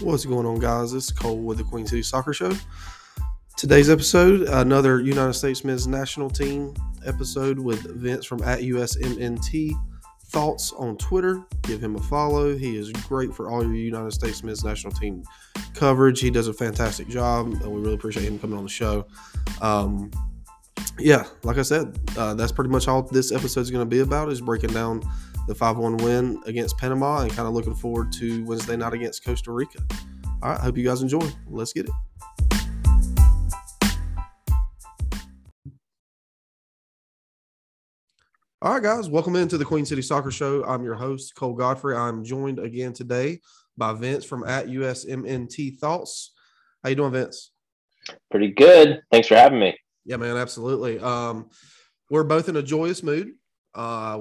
What's going on, guys? It's Cole with the Queen City Soccer Show. Today's episode, another United States Men's National Team episode with Vince from @USMNT_Thoughts on Twitter. Give him a follow. He is great for all your United States Men's National Team coverage. He does a fantastic job, and we really appreciate him coming on the show. Like I said, that's pretty much all this episode is going to be about, is breaking down the 5-1 win against Panama and kind of looking forward to Wednesday night against Costa Rica. All right, hope you guys enjoy. Let's get it. All right, guys, welcome into the Queen City Soccer Show. I'm your host, Cole Godfrey. I'm joined again today by Vince from @USMNT_Thoughts. How you doing, Vince? Pretty good. Thanks for having me. Yeah, man, absolutely. We're both in a joyous mood.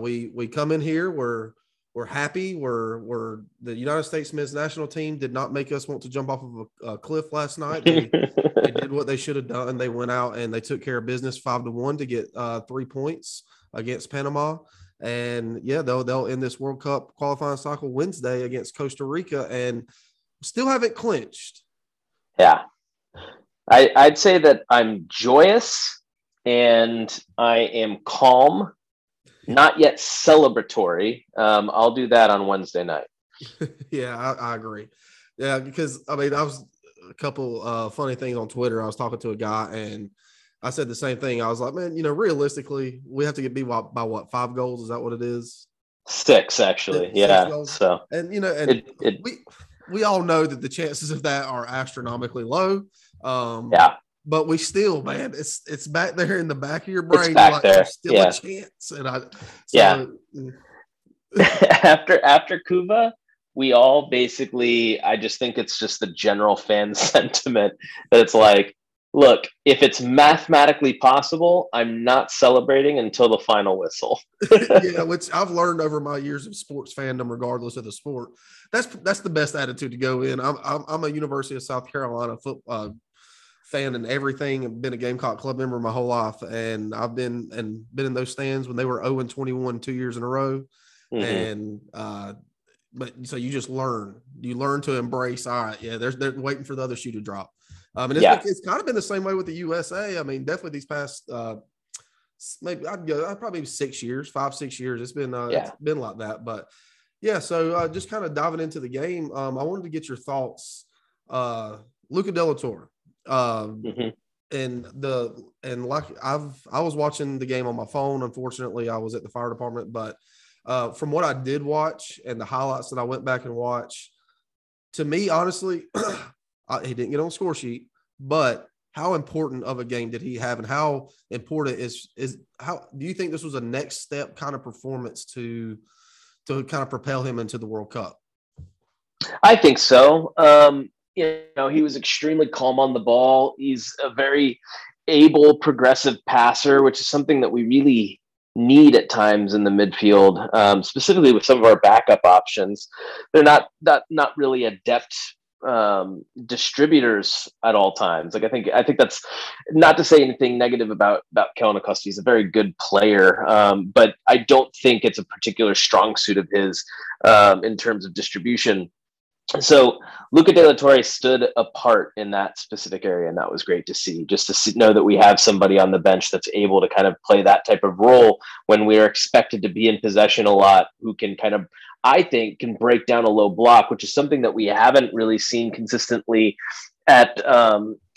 We come in here, we're happy. We're the United States Men's National Team did not make us want to jump off of a cliff last night. They did what they should have done. They went out and they took care of business 5-1 to get 3 points against Panama. And yeah, they'll end this World Cup qualifying cycle Wednesday against Costa Rica, and still haven't clinched. Yeah, I'd say that I'm joyous and I am calm. Not yet celebratory. I'll do that on Wednesday night. Yeah, I agree. Yeah, because, I mean, I was a couple funny things on Twitter. I was talking to a guy, and I said the same thing. I was like, man, you know, realistically, we have to get beat by what, 5 goals? Is that what it is? 6, actually. 6 goals. So, and, you know, and we all know that the chances of that are astronomically low. Yeah. But we still, man, it's back there in the back of your brain. It's back like, there. There's still a chance. And after Cuba, we all basically, I just think it's just the general fan sentiment that it's like, look, if it's mathematically possible, I'm not celebrating until the final whistle. Yeah, which I've learned over my years of sports fandom, regardless of the sport, that's the best attitude to go in. I'm a University of South Carolina football fan and everything. I've been a Gamecock club member my whole life, and I've been in those stands when they were 0-21 2 years in a row. Mm-hmm. And but so you just learn to embrace, all right, yeah, they're waiting for the other shoe to drop. It's kind of been the same way with the USA. I mean, definitely these past maybe I'd probably 6 years, 5-6 years, it's been like that. But yeah, so just kind of diving into the game, I wanted to get your thoughts. Luca De La Torre. I was watching the game on my phone. Unfortunately, I was at the fire department, but from what I did watch and the highlights that I went back and watched, to me, honestly, he didn't get on the score sheet, but how important of a game did he have, and how important is how do you think this was a next step kind of performance to kind of propel him into the World Cup? I think so. You know, he was extremely calm on the ball. He's a very able, progressive passer, which is something that we really need at times in the midfield, specifically with some of our backup options. They're not really adept distributors at all times. Like I think that's not to say anything negative about Kellen Acosta. He's a very good player, but I don't think it's a particular strong suit of his in terms of distribution. So Luca De La Torre stood apart in that specific area, and that was great to see, just to know that we have somebody on the bench that's able to kind of play that type of role when we are expected to be in possession a lot, who can kind of, I think, can break down a low block, which is something that we haven't really seen consistently at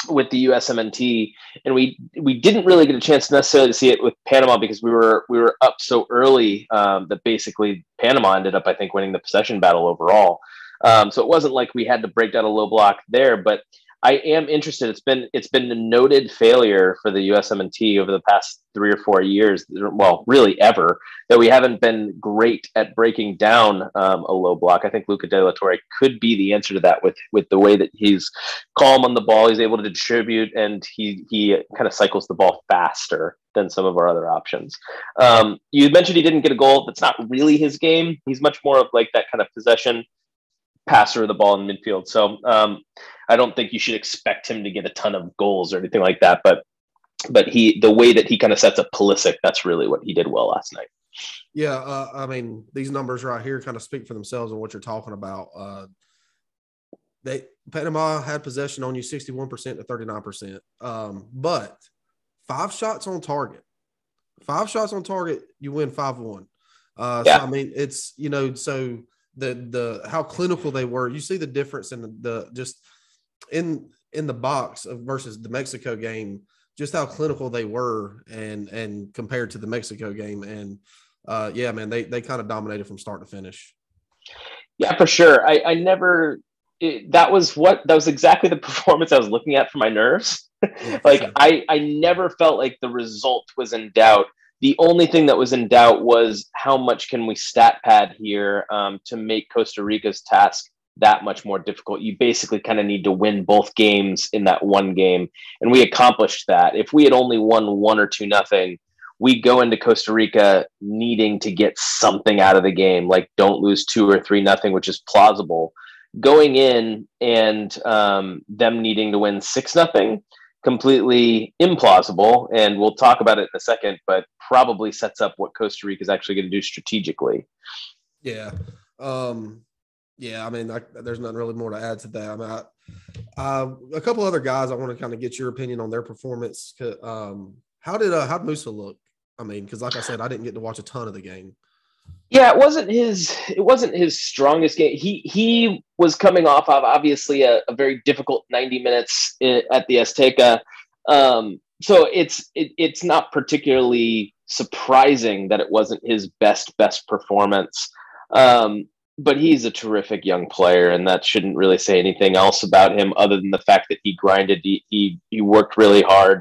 with the USMNT. And we didn't really get a chance necessarily to see it with Panama, because we were up so early that basically Panama ended up, I think, winning the possession battle overall. So it wasn't like we had to break down a low block there, but I am interested. It's been a noted failure for the USMNT over the past 3 or 4 years, well, really ever, that we haven't been great at breaking down a low block. I think Luca De La Torre could be the answer to that with the way that he's calm on the ball, he's able to distribute, and he kind of cycles the ball faster than some of our other options. You mentioned he didn't get a goal. That's not really his game. He's much more of like that kind of possession passer of the ball in midfield. So I don't think you should expect him to get a ton of goals or anything like that. But the way that he kind of sets up Pulisic, that's really what he did well last night. Yeah, I mean, these numbers right here kind of speak for themselves and what you're talking about. Panama had possession on you 61% to 39%. But five shots on target. Five shots on target, you win 5-1. So, I mean, it's, you know, so the how clinical they were. You see the difference in the just in the box of versus the Mexico game, just how clinical they were and compared to the Mexico game. And, yeah, man, they kind of dominated from start to finish. Yeah, for sure. I never – that was exactly the performance I was looking at for my nerves. Yeah, like, sure. I never felt like the result was in doubt. The only thing that was in doubt was how much can we stat pad here to make Costa Rica's task that much more difficult. You basically kind of need to win both games in that one game. And we accomplished that. If we had only won 1 or 2-0, we go into Costa Rica needing to get something out of the game, like don't lose 2 or 3-0, which is plausible. Going in and them needing to win 6-0, completely implausible. And we'll talk about it in a second, but probably sets up what Costa Rica is actually going to do strategically. Yeah. Yeah, I mean, there's nothing really more to add to that. I mean, a couple other guys I want to kind of get your opinion on their performance. How'd Musa look? I mean, because like I said, I didn't get to watch a ton of the game. Yeah, it wasn't his strongest game. He was coming off of obviously a very difficult 90 minutes at the Azteca. So it's not particularly surprising that it wasn't his best performance. But he's a terrific young player, and that shouldn't really say anything else about him other than the fact that he grinded. He worked really hard.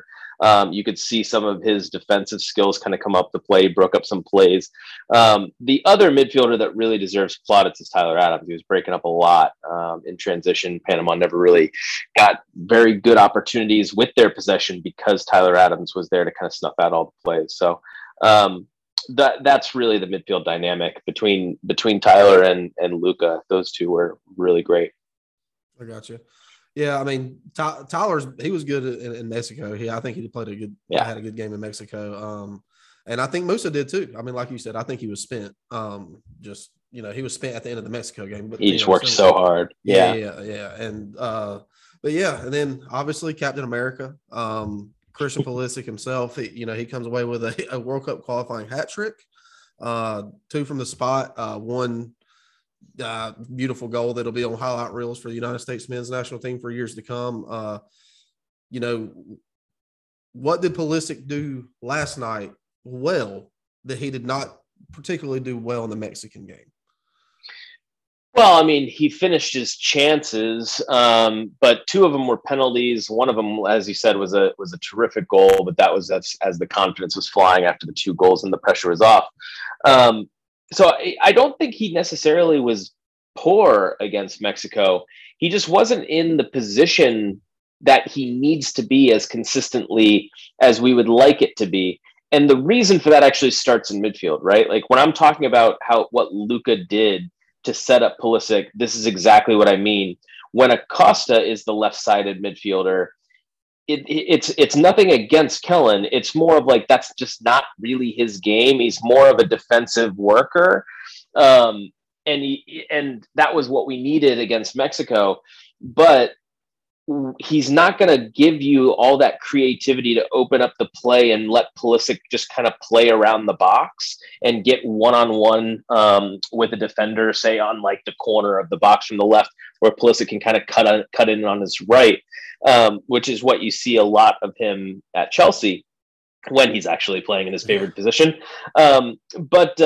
You could see some of his defensive skills kind of come up the play, broke up some plays. The other midfielder that really deserves plaudits is Tyler Adams. He was breaking up a lot in transition. Panama never really got very good opportunities with their possession because Tyler Adams was there to kind of snuff out all the plays. So, that's really the midfield dynamic between Tyler and Luca. Those two were really great. I got you. Yeah, I mean, Tyler's he was good in Mexico. I think he played had a good game in Mexico. And I think Musa did too. I mean, like you said, I think he was spent. Just you know, he was spent at the end of the Mexico game. But he just worked so hard. Yeah. And but yeah, and then obviously Captain America. Christian Pulisic himself, he comes away with a World Cup qualifying hat trick, 2 from the spot, 1 beautiful goal that'll be on highlight reels for the United States men's national team for years to come. What did Pulisic do last night well that he did not particularly do well in the Mexican game? Well, I mean, he finished his chances, but 2 of them were penalties. 1 of them, as you said, was a terrific goal, but that was as the confidence was flying after the 2 goals and the pressure was off. So I don't think he necessarily was poor against Mexico. He just wasn't in the position that he needs to be as consistently as we would like it to be. And the reason for that actually starts in midfield, right? Like when I'm talking about what Luca did to set up Pulisic, this is exactly what I mean. When Acosta is the left-sided midfielder, it's nothing against Kellen. It's more of like that's just not really his game. He's more of a defensive worker, and that was what we needed against Mexico. But he's not going to give you all that creativity to open up the play and let Pulisic just kind of play around the box and get one-on-one with a defender, say on like the corner of the box from the left, where Pulisic can kind of cut in on his right, which is what you see a lot of him at Chelsea when he's actually playing in his favorite position. But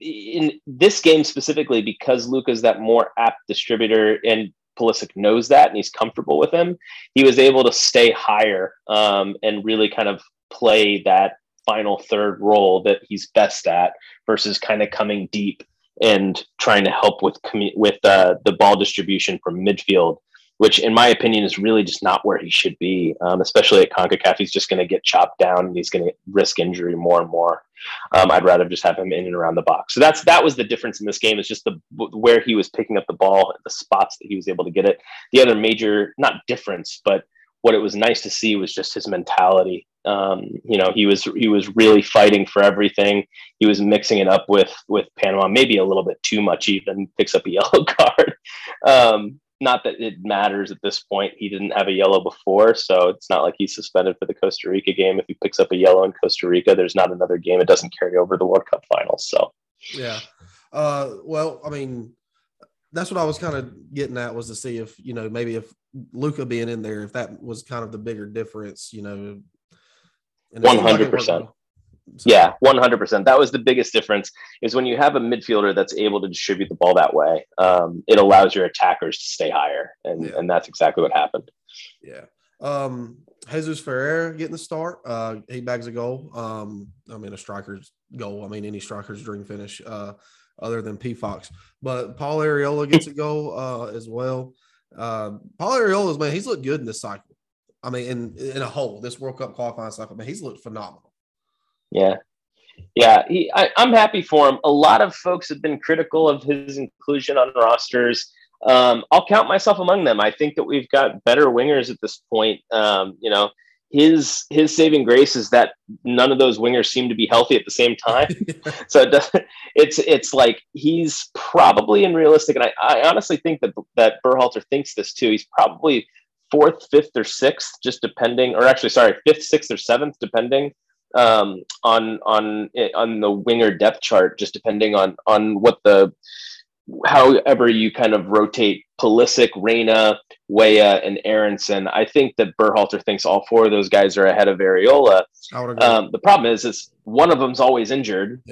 in this game specifically, because Luka's that more apt distributor and Pulisic knows that and he's comfortable with him, he was able to stay higher and really kind of play that final third role that he's best at versus kind of coming deep and trying to help with the ball distribution from midfield, which in my opinion is really just not where he should be, especially at CONCACAF. He's just going to get chopped down and he's going to risk injury more and more. I'd rather just have him in and around the box. So that was the difference in this game, is just where he was picking up the ball, the spots that he was able to get it. The other major, not difference, but what it was nice to see was just his mentality. He was really fighting for everything. He was mixing it up with Panama, maybe a little bit too much even, picks up a yellow card. Not that it matters at this point. He didn't have a yellow before, so it's not like he's suspended for the Costa Rica game. If he picks up a yellow in Costa Rica, there's not another game. It doesn't carry over the World Cup finals. So, yeah. Well, I mean, that's what I was kind of getting at, was to see if, you know, maybe if Luca being in there, if that was kind of the bigger difference, you know. 100%. So. Yeah, 100%. That was the biggest difference, is when you have a midfielder that's able to distribute the ball that way, it allows your attackers to stay higher. And that's exactly what happened. Yeah. Jesus Ferreira getting the start. He bags a goal. I mean, a striker's goal. I mean, any striker's dream finish other than P. Fox. But Paul Arriola gets a goal as well. Paul Arriola's, man, he's looked good in this cycle. I mean, in a whole, this World Cup qualifying cycle, man, he's looked phenomenal. Yeah. Yeah. I'm happy for him. A lot of folks have been critical of his inclusion on rosters. I'll count myself among them. I think that we've got better wingers at this point. You know, his saving grace is that none of those wingers seem to be healthy at the same time. So it's like, he's probably unrealistic. And I honestly think that Berhalter thinks this too. He's probably fifth, sixth, or seventh, depending on the winger depth chart, just depending on what however you kind of rotate Pulisic, Reyna, Weah, and Aronson. I think that Berhalter thinks all four of those guys are ahead of Arriola. The problem is one of them's always injured,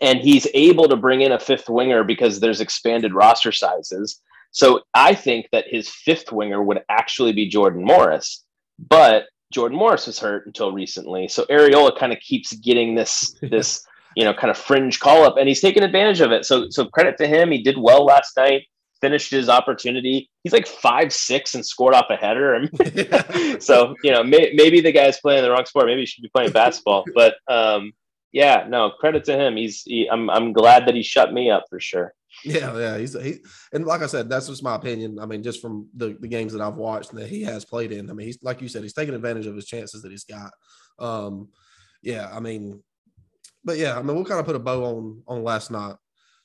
and he's able to bring in a fifth winger because there's expanded roster sizes. So I think that his fifth winger would actually be Jordan Morris, but Jordan Morris was hurt until recently. So Arriola kind of keeps getting this, you know, kind of fringe call up, and he's taken advantage of it. So credit to him. He did well last night, finished his opportunity. He's like 5'6" and scored off a header. I mean, so, you know, maybe the guy's playing the wrong sport. Maybe he should be playing basketball, but yeah, no, credit to him. I'm glad that he shut me up for sure. Yeah. And like I said, that's just my opinion. I mean, just from the games that I've watched and that he has played in, I mean, he's, like you said, he's taking advantage of his chances that he's got. We'll kind of put a bow on last night.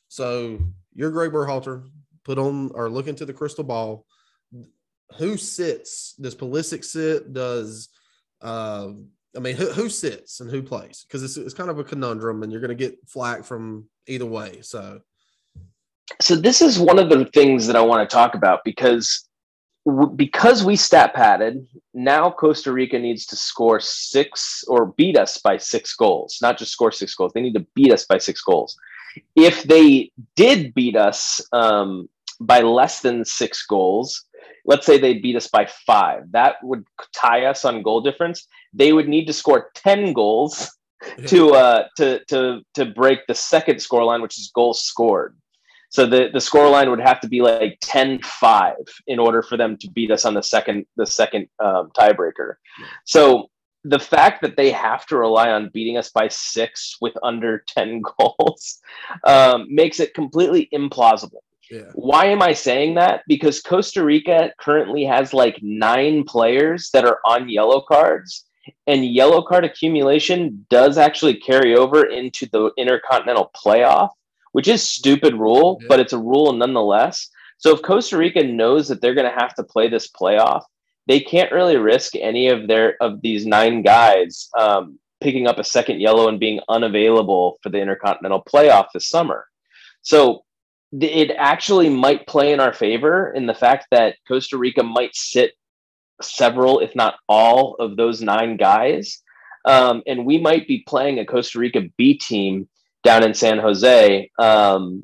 So you're Greg Berhalter, put on or look into the crystal ball. Who sits? Does Pulisic sit? Who sits and who plays? Because it's kind of a conundrum, and you're going to get flack from either way. So this is one of the things that I want to talk about, because we stat padded, now Costa Rica needs to score six or beat us by six goals, not just score six goals. They need to beat us by six goals. If they did beat us by less than six goals, let's say they beat us by five, that would tie us on goal difference. They would need to score 10 goals to break the second scoreline, which is goals scored. So the scoreline would have to be like 10-5 in order for them to beat us on the second tiebreaker. So the fact that they have to rely on beating us by six with under 10 goals makes it completely implausible. Yeah. Why am I saying that? Because Costa Rica currently has like 9 players that are on yellow cards, and yellow card accumulation does actually carry over into the Intercontinental Playoff, which is stupid rule, but it's a rule nonetheless. So if Costa Rica knows that they're going to have to play this playoff, they can't really risk any of these 9 guys picking up a second yellow and being unavailable for the Intercontinental Playoff this summer. So it actually might play in our favor in the fact that Costa Rica might sit several, if not all, of those 9 guys. And we might be playing a Costa Rica B team down in San Jose on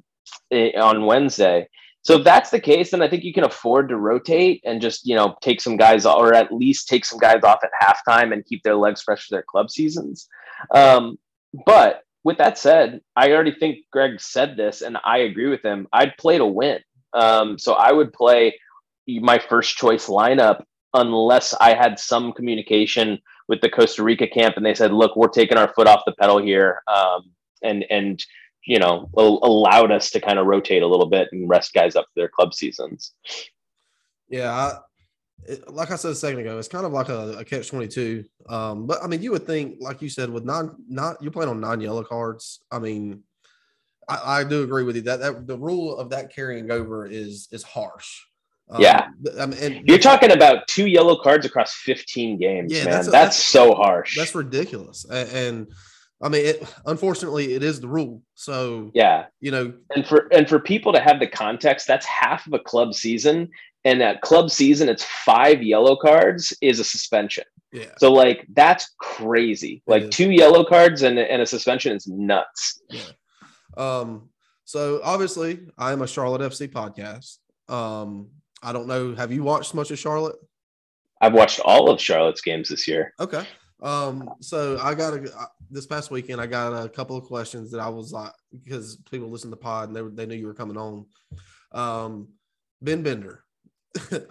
Wednesday. So if that's the case, then I think you can afford to rotate and just, you know, take some guys, or at least take some guys off at halftime and keep their legs fresh for their club seasons. But with that said, I already think Greg said this, and I agree with him. I'd play to win. So I would play my first choice lineup unless I had some communication with the Costa Rica camp and they said, look, we're taking our foot off the pedal here. And you know, allowed us to kind of rotate a little bit and rest guys up for their club seasons. Yeah, like I said a second ago, it's kind of like a catch-22. But I mean, you would think, like you said, with you're playing on 9 yellow cards. I mean, I do agree with you that the rule of that carrying over is harsh. Yeah. You're talking about 2 yellow cards across 15 games, yeah, man. That's so harsh. That's ridiculous. And I mean, unfortunately, it is the rule. So, yeah, you know, and for people to have the context, that's half of a club season. And at club season, it's 5 yellow cards is a suspension. Yeah. So, like, that's crazy. Like, 2 yellow cards and a suspension is nuts. Yeah. So, obviously, I am a Charlotte FC podcast. I don't know. Have you watched much of Charlotte? I've watched all of Charlotte's games this year. Okay. So I got this past weekend, I got a couple of questions that I was like, because people listen to the pod and they knew you were coming on. Ben Bender,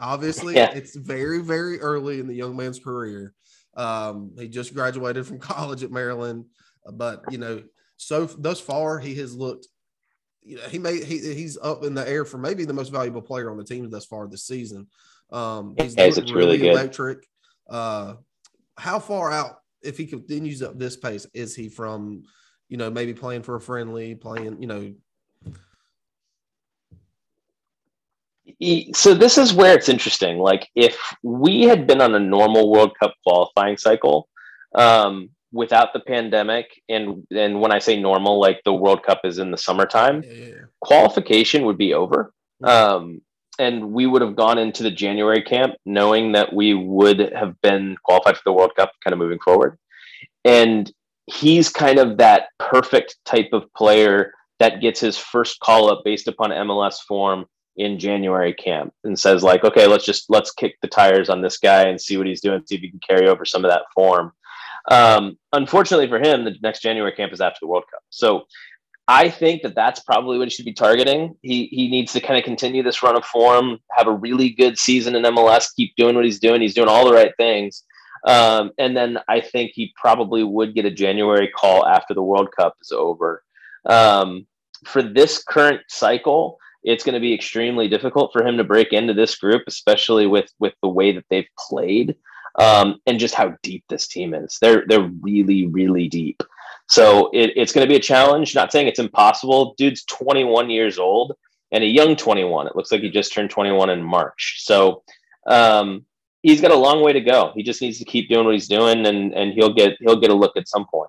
obviously, yeah. It's very, very early in the young man's career. He just graduated from college at Maryland, but you know, so thus far he has looked, you know, he's up in the air for maybe the most valuable player on the team thus far this season. It's really good. Electric. How far out, if he continues up this pace, is he from, you know, maybe playing for a friendly, playing, you know? So this is where it's interesting. Like, if we had been on a normal World Cup qualifying cycle without the pandemic, and when I say normal, like the World Cup is in the summertime, yeah. Qualification would be over. And we would have gone into the January camp knowing that we would have been qualified for the World Cup kind of moving forward. And he's kind of that perfect type of player that gets his first call up based upon MLS form in January camp and says like, okay, let's kick the tires on this guy and see what he's doing. See if he can carry over some of that form. Unfortunately for him, the next January camp is after the World Cup. So I think that's probably what he should be targeting. He needs to kind of continue this run of form, have a really good season in MLS, keep doing what he's doing. He's doing all the right things. And then I think he probably would get a January call after the World Cup is over. For this current cycle, it's going to be extremely difficult for him to break into this group, especially with the way that they've played and just how deep this team is. They're really, really deep. So it's going to be a challenge. Not saying it's impossible. Dude's 21 years old and a young 21. It looks like he just turned 21 in March. So he's got a long way to go. He just needs to keep doing what he's doing, and he'll get a look at some point.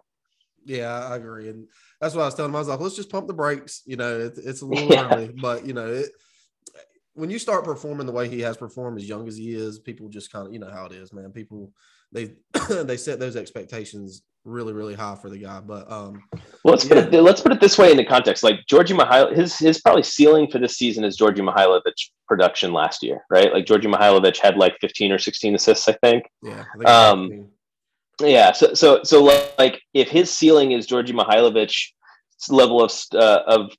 Yeah, I agree, and that's what I was telling him. I was like, let's just pump the brakes. You know, it's a little early, but you know, when you start performing the way he has performed, as young as he is, people just kind of, you know how it is, man. People they set those expectations really, really high for the guy. But let's put it this way into context. Like Djordje Mihailović, his probably ceiling for this season is Djordje Mihailović production last year, right? Like Djordje Mihailović had like 15 or 16 assists, I think. Yeah. I think yeah. So like if his ceiling is Djordje Mihailovic's level of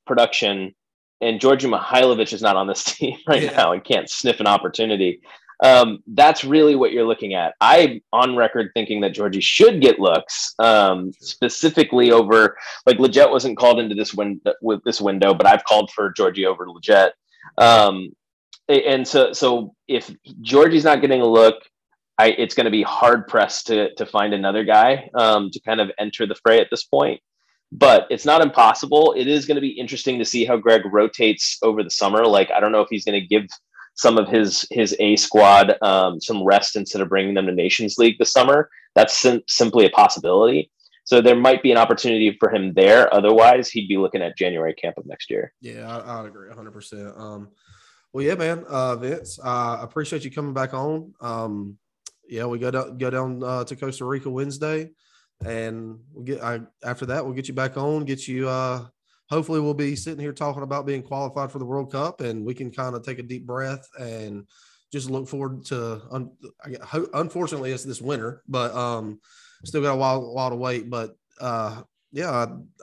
production, and Djordje Mihailović is not on this team right now and can't sniff an opportunity. That's really what you're looking at. I'm on record thinking that Djordje should get looks, specifically over, like, Leggett wasn't called into this window, but I've called for Djordje over Leggett. And so if Georgie's not getting a look, it's going to be hard pressed to find another guy, to kind of enter the fray at this point, but it's not impossible. It is going to be interesting to see how Greg rotates over the summer. Like, I don't know if he's going to give some of his A squad some rest instead of bringing them to Nations League this summer. That's simply a possibility. So there might be an opportunity for him there. Otherwise, he'd be looking at January camp of next year. Yeah, I'd agree 100%. Well, yeah, man, Vince, I appreciate you coming back on. Yeah, we go down to Costa Rica Wednesday, and after that we'll get you back on, get you hopefully we'll be sitting here talking about being qualified for the World Cup, and we can kind of take a deep breath and just look forward to, unfortunately it's this winter, but still got a while to wait. But I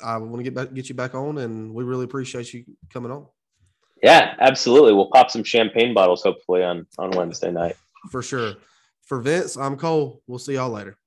want to get you back on, and we really appreciate you coming on. Yeah, absolutely. We'll pop some champagne bottles hopefully on Wednesday night. For sure. For Vince, I'm Cole. We'll see y'all later.